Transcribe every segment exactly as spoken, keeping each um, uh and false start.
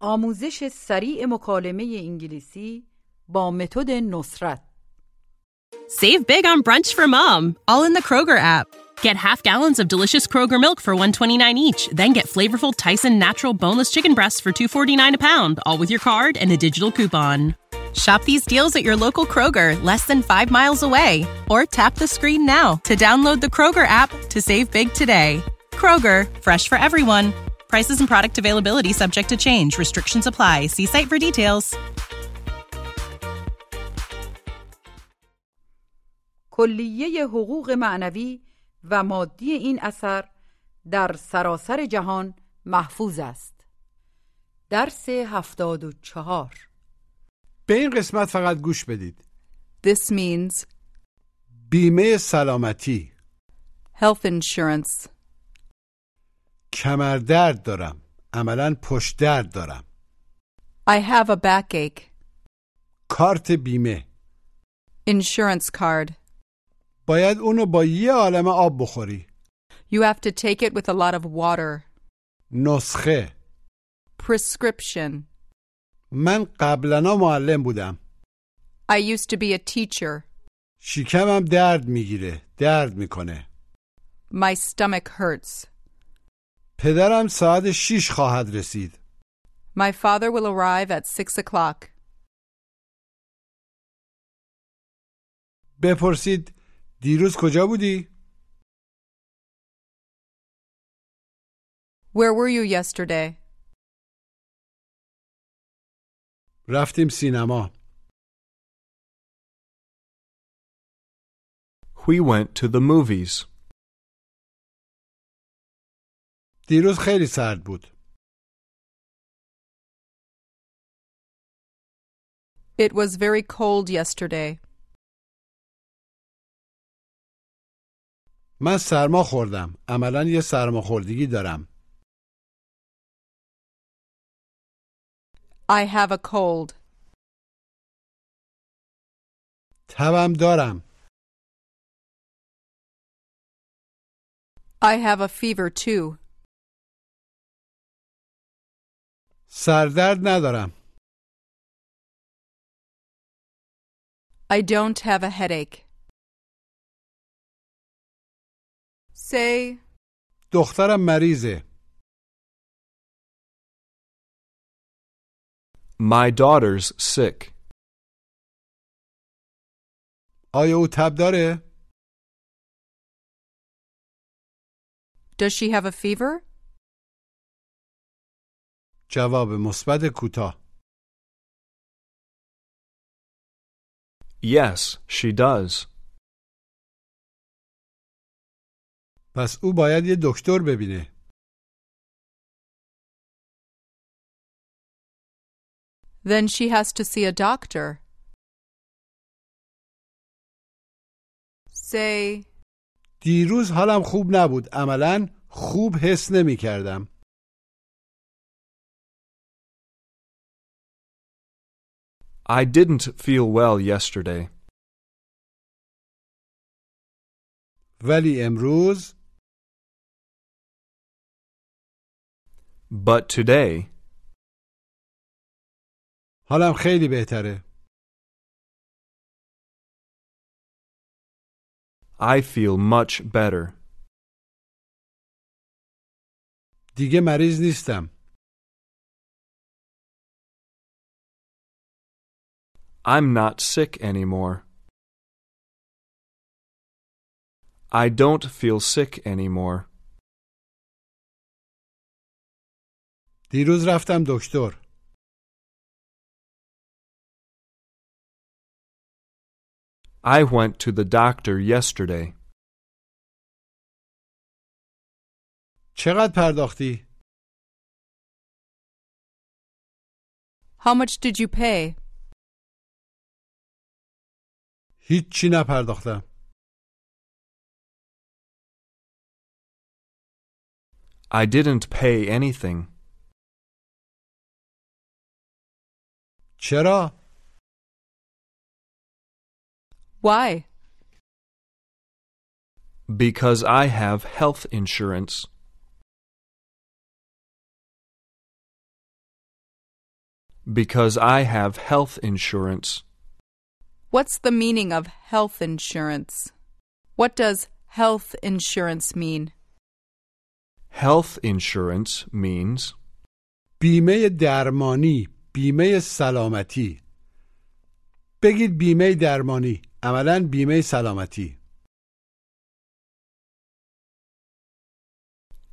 آموزش سریع مکالمه انگلیسی با متد نصرت. Save big on brunch for mom, all in the Kroger app. Get half gallons of delicious Kroger milk for one dollar and twenty-nine cents each. Then get flavorful Tyson natural boneless chicken breasts for two dollars and forty-nine cents a pound, all with your card and a digital coupon. Shop these deals at your local Kroger, less than five miles away. Or tap the screen now to download the Kroger app to save big today. Kroger, fresh for everyone. Prices and product availability subject to change. Restrictions apply. See site for details. کلیه حقوق معنوی و مادی این اثر در سراسر جهان محفوظ است. درس هفتاد و چهار. به این قسمت فقط گوش بدید. This means بیمه سلامتی. Health insurance. کمر درد دارم. عملاً پشت درد دارم. I have a backache. کارت بیمه. Insurance card. باید اونو با یه عالمه آب بخوری. You have to take it with a lot of water. نسخه. Prescription. من قبلاً معلم بودم. I used to be a teacher. شکمم درد میگیره. درد میکنه. My stomach hurts. پدرم ساعت شش خواهد رسید. My father will arrive at six o'clock. بپرسید دیروز کجا بودی؟ Where were you yesterday? رفتیم سینما. We went to the movies. دیروز خیلی سرد بود. It was very cold yesterday. من سرما خوردم. عملاً یه سرماخوردگی دارم. I have a cold. تبم دارم. I have a fever too. سردرد ندارم. I don't have a headache. Say دخترم مریضه. My daughter's sick. آیا او تب داره؟ Does she have a fever? جواب مثبت کوتاه. Yes, she does. پس او باید یه دکتر ببینه. Then she has to see a doctor. Say دیروز حالم خوب نبود. عملاً خوب حس نمی کردم. I didn't feel well yesterday. ولی امروز. But today. حالم خیلی بهتره. I feel much better. دیگه مریض نیستم. I'm not sick anymore. I don't feel sick anymore. دیروز رفتم دکتر. I went to the doctor yesterday. چقدر پرداختی؟ How much did you pay? هیچی نپرداختم. I didn't pay anything. چرا؟ Why? Because I have health insurance. Because I have health insurance. What's the meaning of health insurance? What does health insurance mean? Health insurance means بیمه درمانی، بیمه سلامتی. بگید بیمه درمانی، عملاً بیمه سلامتی.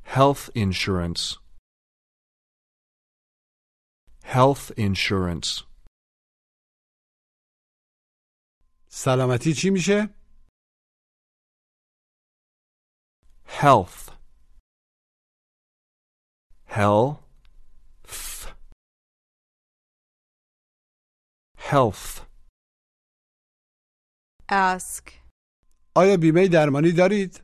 Health insurance. Health insurance. سلامتی چی میشه؟ Health. Health. Health. Ask. آیا بیمه درمانی دارید؟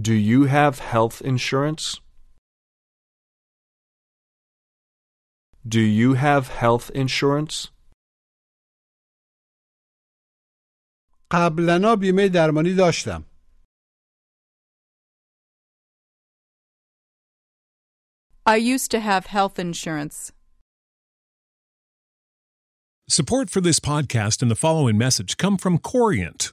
Do you have health insurance? Do you have health insurance? قبلاً بیمه درمانی داشتم. I used to have health insurance. Support for this podcast and the following message come from Coriant.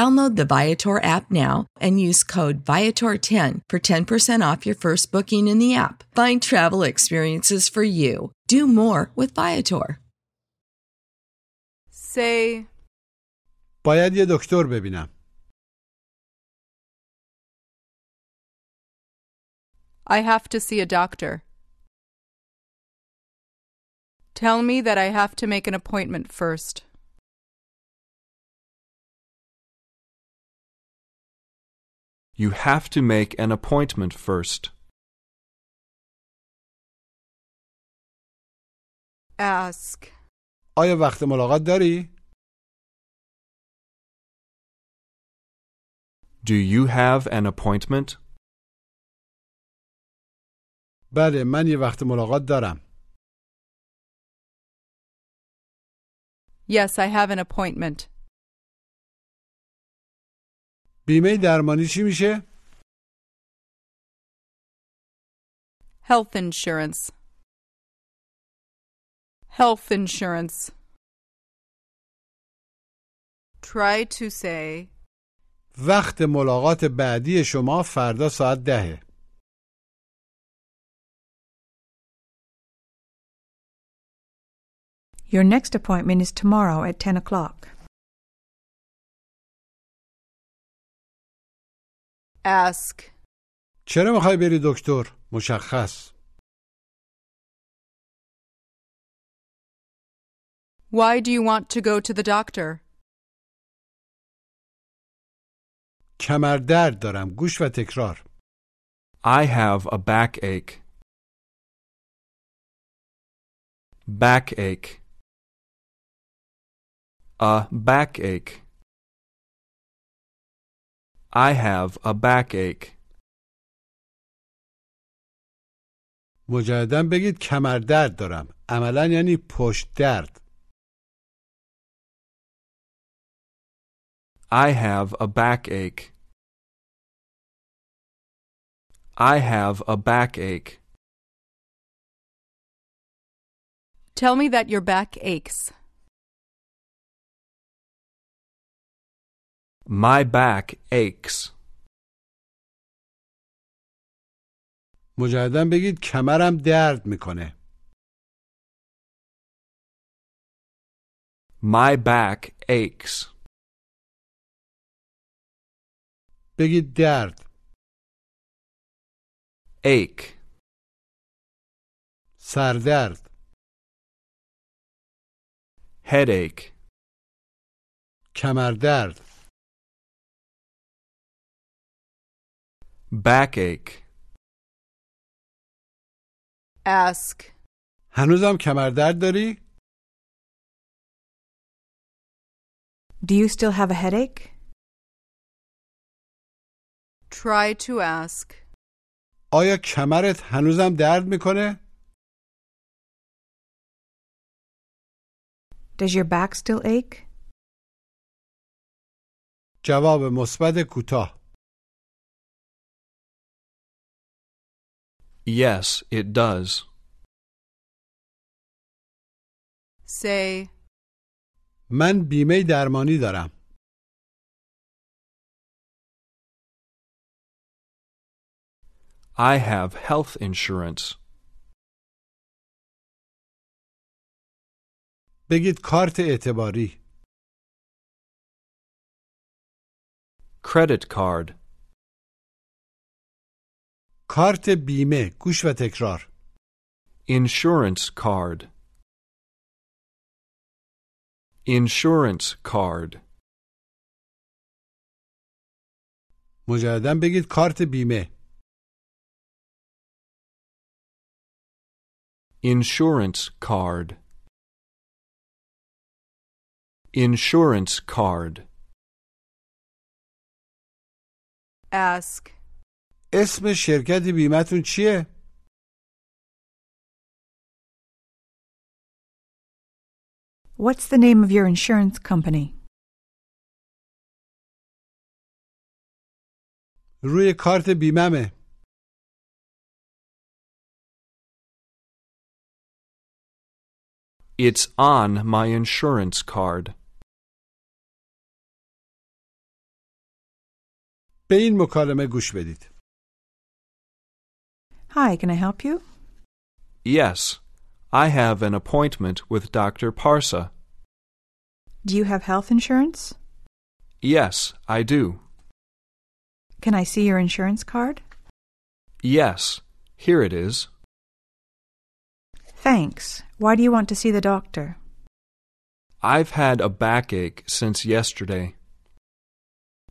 Download the Viator app now and use code Viator ten for ten percent off your first booking in the app. Find travel experiences for you. Do more with Viator. Say, باید یه دکتر ببینم. I have to see a doctor. Tell me that I have to make an appointment first. You have to make an appointment first. Ask. آیا وقت ملاقات داری؟ Do you have an appointment? بله، من یه وقت ملاقات دارم. Yes, I have an appointment. بیمه درمانی چی میشه؟ Health insurance. Health insurance. Try to say وقت ملاقات بعدی شما فردا ساعت دهه. Your next appointment is tomorrow at ten o'clock. Ask. چرا میخوای بری دکتر؟ مشخص. Why do you want to go to the doctor? کمر درد دارم. گوش و تکرار. I have a backache. Backache. A backache. I have a backache. مجدداً بگید کمر درد دارم. عملاً یعنی پشت درد. I have a backache. I have a backache. Tell me that your back aches. My back aches. مجدداً بگید کمرم درد میکنه. My back aches. بگید درد. Ache. سردرد. Headache. کمردرد. Backache. Ask. هنوزم کمردرد داری؟ Do you still have a headache? Try to ask. آیا کمرت هنوزم درد میکنه؟ Does your back still ache? جواب مثبت کوتاه. Yes, it does. Say. من بیمه درمانی دارم. I have health insurance. بگید کارت اعتباری. Credit card. کارت بیمه. گوش و تکرار. Insurance card. Insurance card. مجدداً بگید کارت بیمه. Insurance card. Insurance card. Ask. اسم شرکت بیمه‌تون چیه؟ What's the name of your insurance company? روی کارت بیمه‌مه. It's on my insurance card. به این مکالمه گوش بدید. Hi, can I help you? Yes, I have an appointment with Doctor Parsa. Do you have health insurance? Yes, I do. Can I see your insurance card? Yes, here it is. Thanks. Why do you want to see the doctor? I've had a backache since yesterday.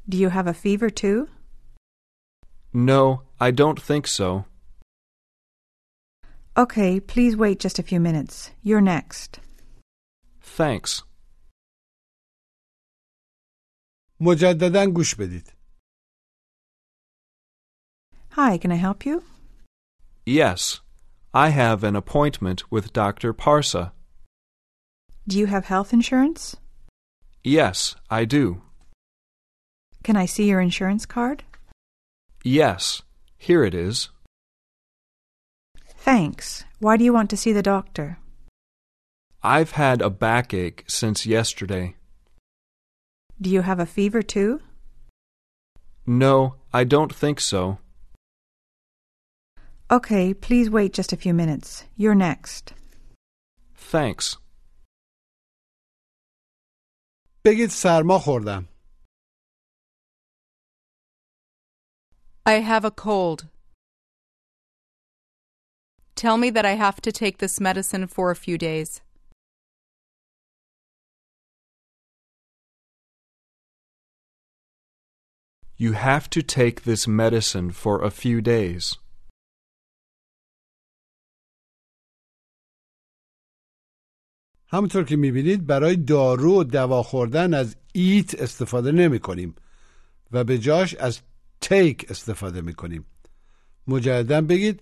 Do you have a fever too? No, I don't think so. Okay, please wait just a few minutes. You're next. Thanks. مجدداً گوش بدید. Hi, can I help you? Yes. I have an appointment with Doctor Parsa. Do you have health insurance? Yes, I do. Can I see your insurance card? Yes, here it is. Thanks. Why do you want to see the doctor? I've had a backache since yesterday. Do you have a fever too? No, I don't think so. Okay, please wait just a few minutes. You're next. Thanks. بگید سرما خوردم. I have a cold. Tell me that I have to take this medicine for a few days. You have to take this medicine for a few days. همونطور که میبینید برای دارو و دوا خوردن از eat استفاده نمی کنیم و به جاش از take استفاده می کنیم. مجدداً بگید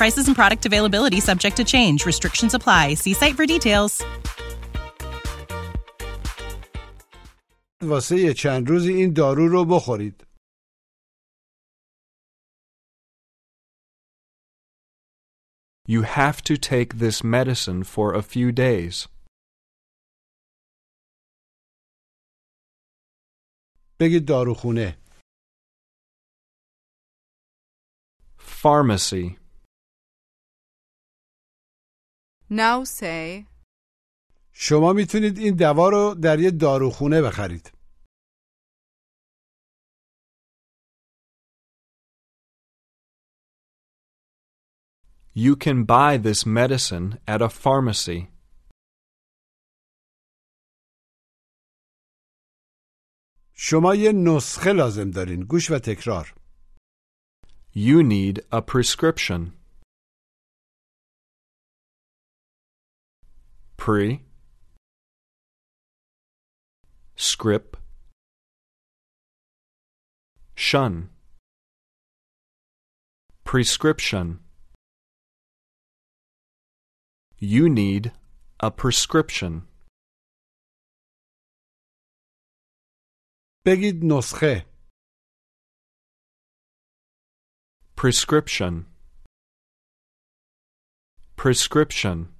Prices and product availability subject to change. Restrictions apply. See site for details. واسه چند روزی این دارو رو بخورید. You have to take this medicine for a few days. بگید داروخونه. Pharmacy. Now say شما میتونید این دوا رو در یه داروخونه بخرید. You can buy this medicine at a pharmacy. شما یه نسخه لازم دارین. گوش و تکرار. You need a prescription. Pre Script Shun Prescription You need a prescription. بگید نسخه. Prescription Prescription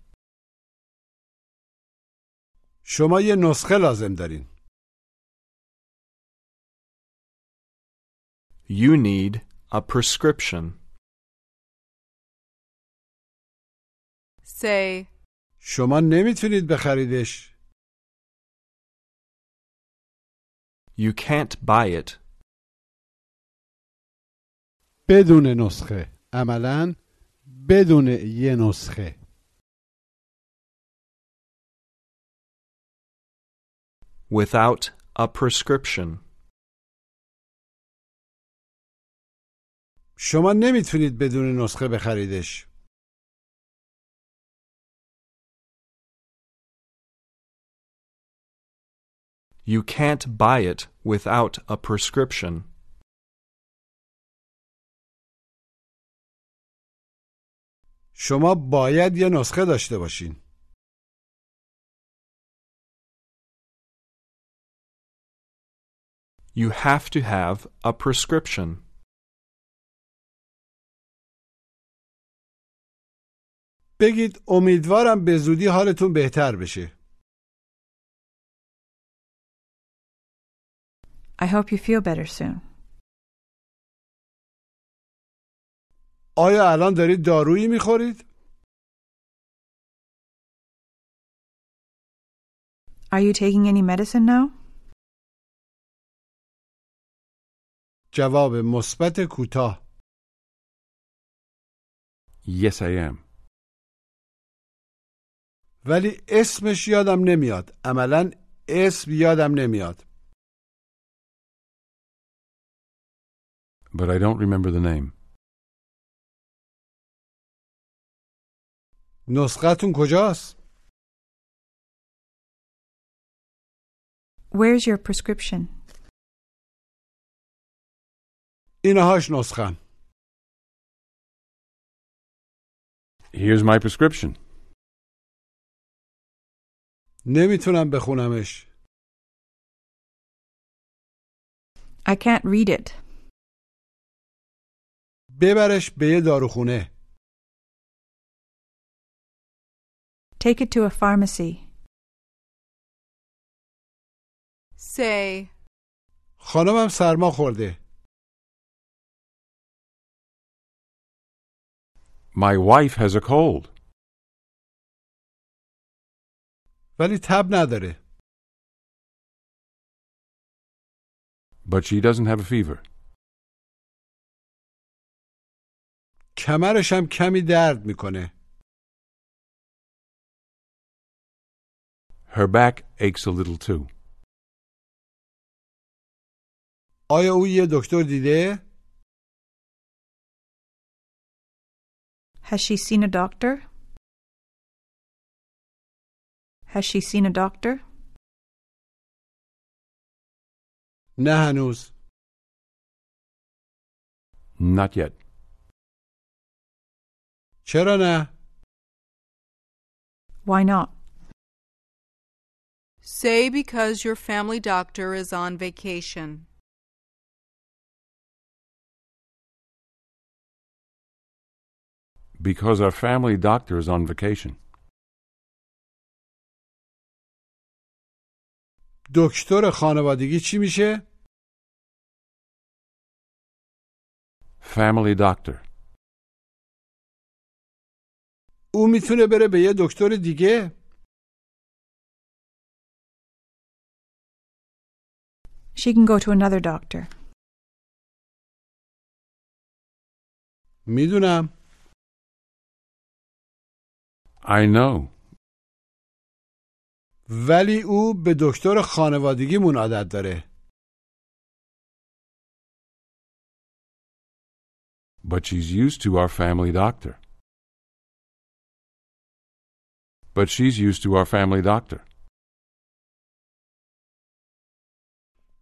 شما یه نسخه لازم دارین. You need a prescription. Say شما نمیتونید بخریدش. You can't buy it. بدون نسخه. عملاً بدون یه نسخه. Without a prescription. شما نمیتونید بدون نسخه بخریدش. You can't buy it without a prescription. شما باید یه نسخه داشته باشین. You have to have a prescription. بگید امیدوارم به زودی حالتون بهتر بشه. I hope you feel better soon. آیا الان دارید دارویی میخورید؟ Are you taking any medicine now? جواب مثبت کوتاه. Yes, I am. ولی اسمش یادم نمیاد. عملاً اسم یادم نمیاد. But I don't remember the name. نسختون کجاست؟ Where's your prescription? اینهاش نسخم. Here's my prescription. نمیتونم بخونمش. I can't read it. ببرش به یه داروخونه. Take it to a pharmacy. Say. خانمم سرما خورده. My wife has a cold. ولی تب نداره. But she doesn't have a fever. کمرش هم کمی درد میکنه. Her back aches a little too. آیا او یه دکتر دیده؟ Has she seen a doctor? Has she seen a doctor? نه هنوز. Not yet. چرا نه؟ Why not? Say because your family doctor is on vacation. Because our family doctor is on vacation. دکتر خانوادگی چی میشه؟ Family doctor. او میتونه بره به یه دکتر دیگه؟ She can go to another doctor. میدونم. I know. ولی او به دکتر خانوادگیمون عادت داره. But she's used to our family doctor. But she's used to our family doctor.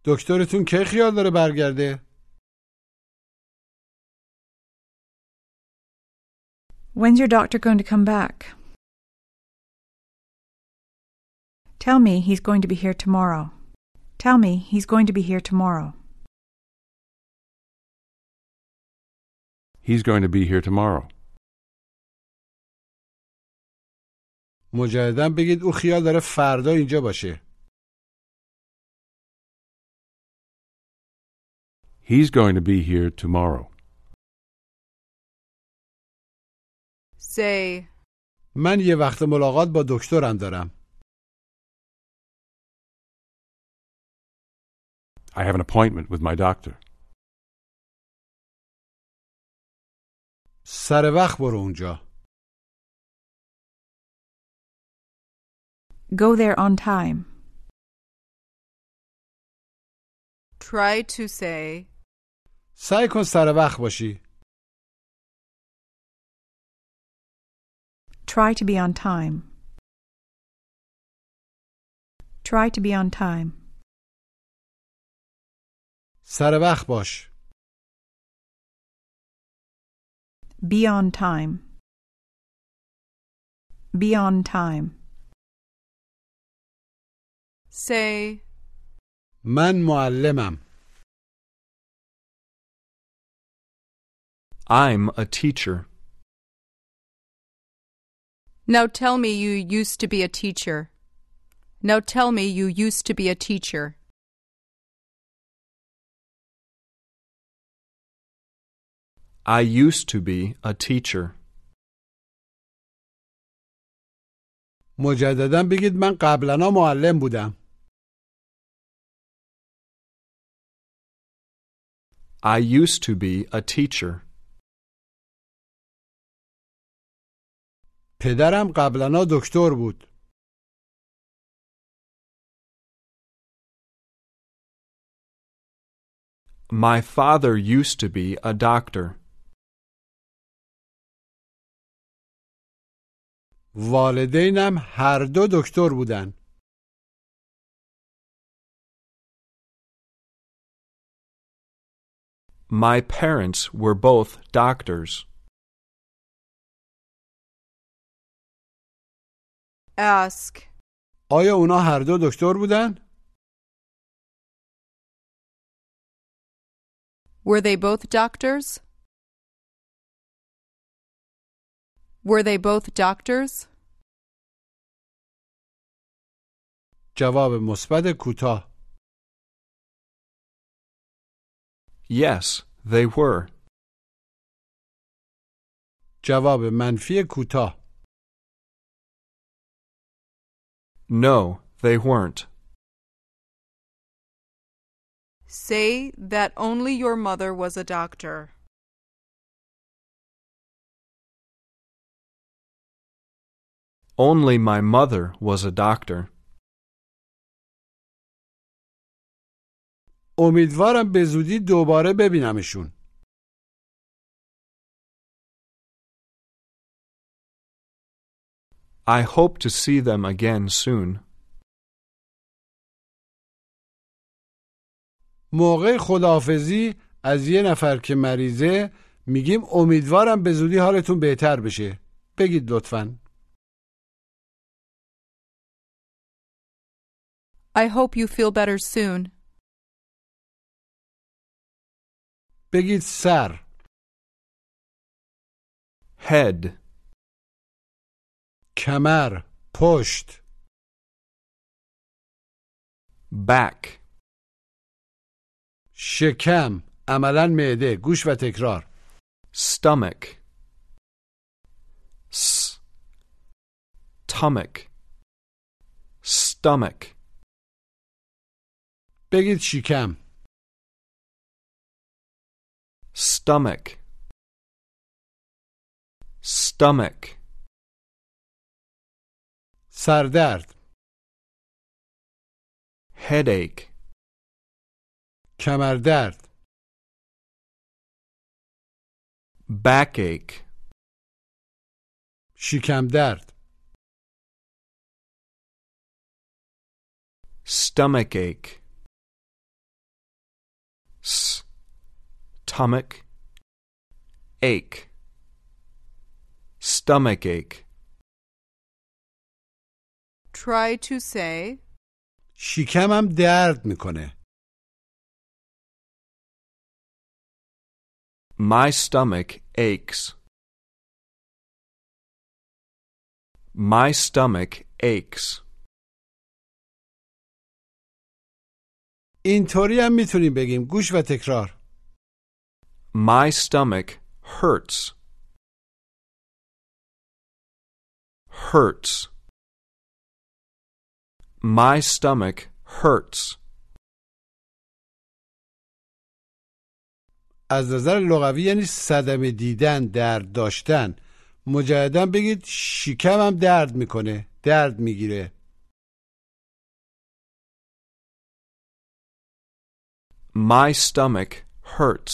دکترتون کی خیال داره برگرده؟ When's your doctor going to come back? Tell me he's going to be here tomorrow. Tell me he's going to be here tomorrow. He's going to be here tomorrow. مجدداً بگید او خیال داره فردا اینجا باشه. He's going to be here tomorrow. Say. من یه وقت ملاقات با دکترم دارم. I have an appointment with my doctor. سر وقت برو اونجا. Go there on time. Try to say. سعی کن سر وقت باشی. Try to be on time. Try to be on time. سر وقت باش. Be on time. Be on time. Say. من معلمم. I'm a teacher. Now tell me you used to be a teacher. Now tell me you used to be a teacher. I used to be a teacher. مجدداً بگید من قبلاً معلم بودم. I used to be a teacher. پدرم قبلاً دکتر بود. My father used to be a doctor. والدینم هر دو دکتر بودن. My parents were both doctors. Ask. آیا اونا هر دو دکتر بودن؟ Were they both doctors? Were they both doctors? جواب مثبت کوتاه. Yes, they were. جواب منفی کوتاه. No, they weren't. Say that only your mother was a doctor. Only my mother was a doctor. امیدوارم به زودی دوباره ببینمشون. I hope to see them again soon. موقع خداحافظی از یه نفر که مریضه میگیم امیدوارم به زودی حالتون بهتر بشه. بگید لطفاً. I hope you feel better soon. بگید سر. Head. کمر، پشت. Back. شکم، عملاً معده. گوش و تکرار. Stomach. S. Stomach. Stomach. بگید شکم. Stomach. Stomach. سردرد. Headache. کمردرد. Backache. شکم درد. Stomachache. Stomach ache. Stomach ache. Try to say شکمم درد میکنه. My stomach aches. My stomach aches. اینطوری هم میتونیم بگیم. گوش و تکرار. My stomach hurts. Hurts. My stomach hurts. از نظر لغوی یعنی صدمه دیدن، درد داشتن. مجدداً بگید شکمم درد میکنه، درد میگیره. My stomach hurts.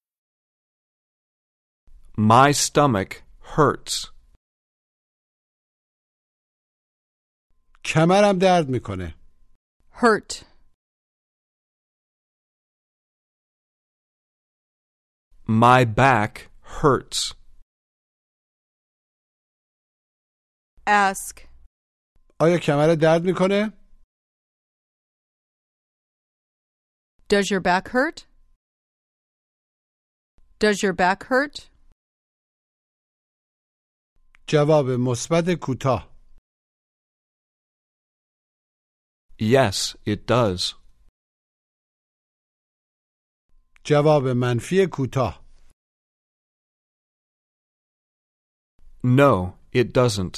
My stomach hurts. کمرم درد میکنه. Hurt. My back hurts. ask. آیا کمرت درد میکنه؟ Does your back hurt? Does your back hurt? جواب مثبت کوتاه. Yes, it does. جواب منفی کوتاه. No, it doesn't.